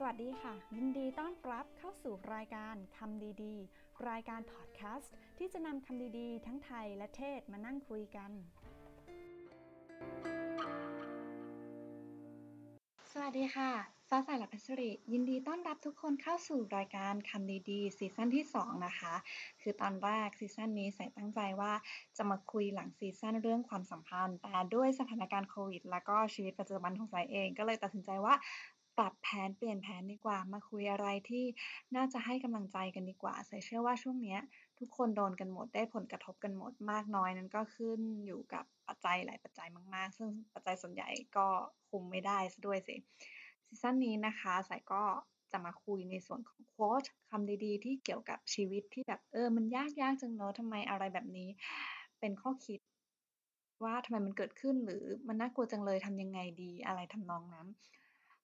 สวัสดีค่ะยินดีต้อนรับเข้าสู่รายการคำดีๆรายการพอดแคสต์ที่จะนำคำดีๆทั้งไทยและเทศมานั่งคุยกันสวัสดีค่ะฟ้าใสหลักพัชริยินดีต้อนรับทุกคนเข้าสู่รายการคำดีๆซีซั่นที่2นะคะคือตอนแรกซีซั่นนี้ใส่ตั้งใจว่าจะมาคุยหลังซีซั่นเรื่องความสัมพันธ์แต่ด้วยสถานการณ์โควิดแล้วก็ชีวิตปัจจุบันของใสเองก็เลยตัดสินใจว่าปรับแผนเปลี่ยนแผนดีกว่ามาคุยอะไรที่น่าจะให้กำลังใจกันดีกว่าใส่เชื่อว่าช่วงนี้ทุกคนโดนกันหมดได้ผลกระทบกันหมดมากน้อยนั้นก็ขึ้นอยู่กับปัจจัยหลายปัจจัยมากๆซึ่งปัจจัยส่วนใหญ่ก็คุมไม่ได้ซะด้วยสิซีซั่นนี้นะคะสายก็จะมาคุยในส่วนของโค้ชคำดีๆที่เกี่ยวกับชีวิตที่แบบมันยากจังเนอะทำไมอะไรแบบนี้เป็นข้อคิดว่าทำไมมันเกิดขึ้นหรือมันน่ากลัวจังเลยทำยังไงดีอะไรทำนองนั้น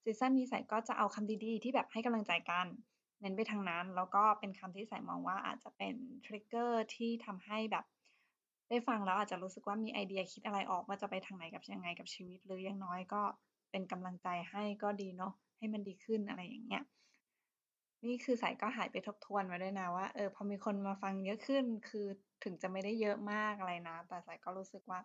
ซีซั่นนี้สายก็จะเอาคำดีๆที่แบบให้กำลังใจกันเน้นไปทางนั้นแล้วก็เป็นคำที่สายมองว่าอาจจะเป็นทริกเกอร์ที่ทำให้แบบได้ฟังแล้วอาจจะรู้สึกว่ามีไอเดียคิดอะไรออกว่าจะไปทางไหนกับยังไงกับชีวิตหรืออย่างน้อยก็เป็นกำลังใจให้ก็ดีเนาะให้มันดีขึ้นอะไรอย่างเงี้ยนี่คือสายก็หายไปทบทวนมาด้วยนะว่าพอมีคนมาฟังเยอะขึ้นคือถึงจะไม่ได้เยอะมากอะไรนะแต่สายก็รู้สึกว่า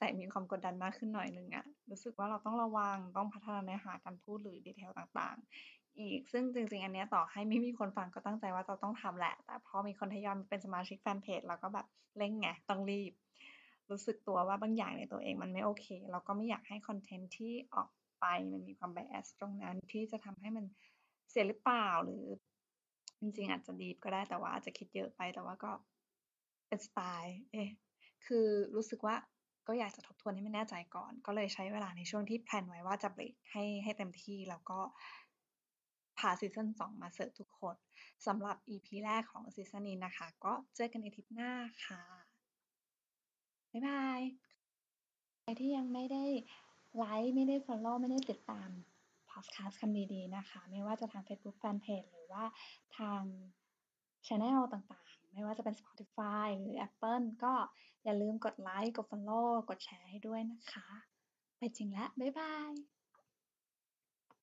สายมีความกดดันมากขึ้นหน่อยนึงอะรู้สึกว่าเราต้องระวังต้องพัฒนาเนื้อหาการพูดหรือดีเทลต่างๆอีกซึ่งจริงๆอันเนี้ยต่อให้ไม่มีคนฟังก็ตั้งใจว่าจะต้องทำแหละแต่พอมีคนทยอยเป็นสมาชิกแฟนเพจเราก็แบบเร่งไงต้องรีบรู้สึกตัวว่าบางอย่างในตัวเองมันไม่โอเคเราก็ไม่อยากให้คอนเทนต์ที่ออกไปมันมีความไบแอสตรงนั้นที่จะทำให้มันเสียหรือเปล่าหรือจริงๆอาจจะดีก็ได้แต่ว่าอาจจะคิดเยอะไปแต่ว่าก็เป็นสไตล์คือรู้สึกว่าก็อยากจะทบทวนให้มันแน่ใจก่อนก็เลยใช้เวลาในช่วงที่แพลนไว้ว่าจะเบรกให้เต็มที่แล้วก็พาซีซั่น2มาเสิร์ฟทุกคนสำหรับ EP แรกของซีซั่นนี้นะคะก็เจอกันในทริปหน้าค่ะบ๊ายบายใครที่ยังไม่ได้ไลค์ไม่ได้ follow ไม่ได้ติดตามพอดแคสต์คำดีๆนะคะไม่ว่าจะทาง Facebook Fanpage หรือว่าทาง Channel ต่างๆไม่ว่าจะเป็น Spotify หรือ Apple ก็อย่าลืมกดไลค์กด follow กดแชร์ให้ด้วยนะคะไปจริงแล้วบ๊ายบาย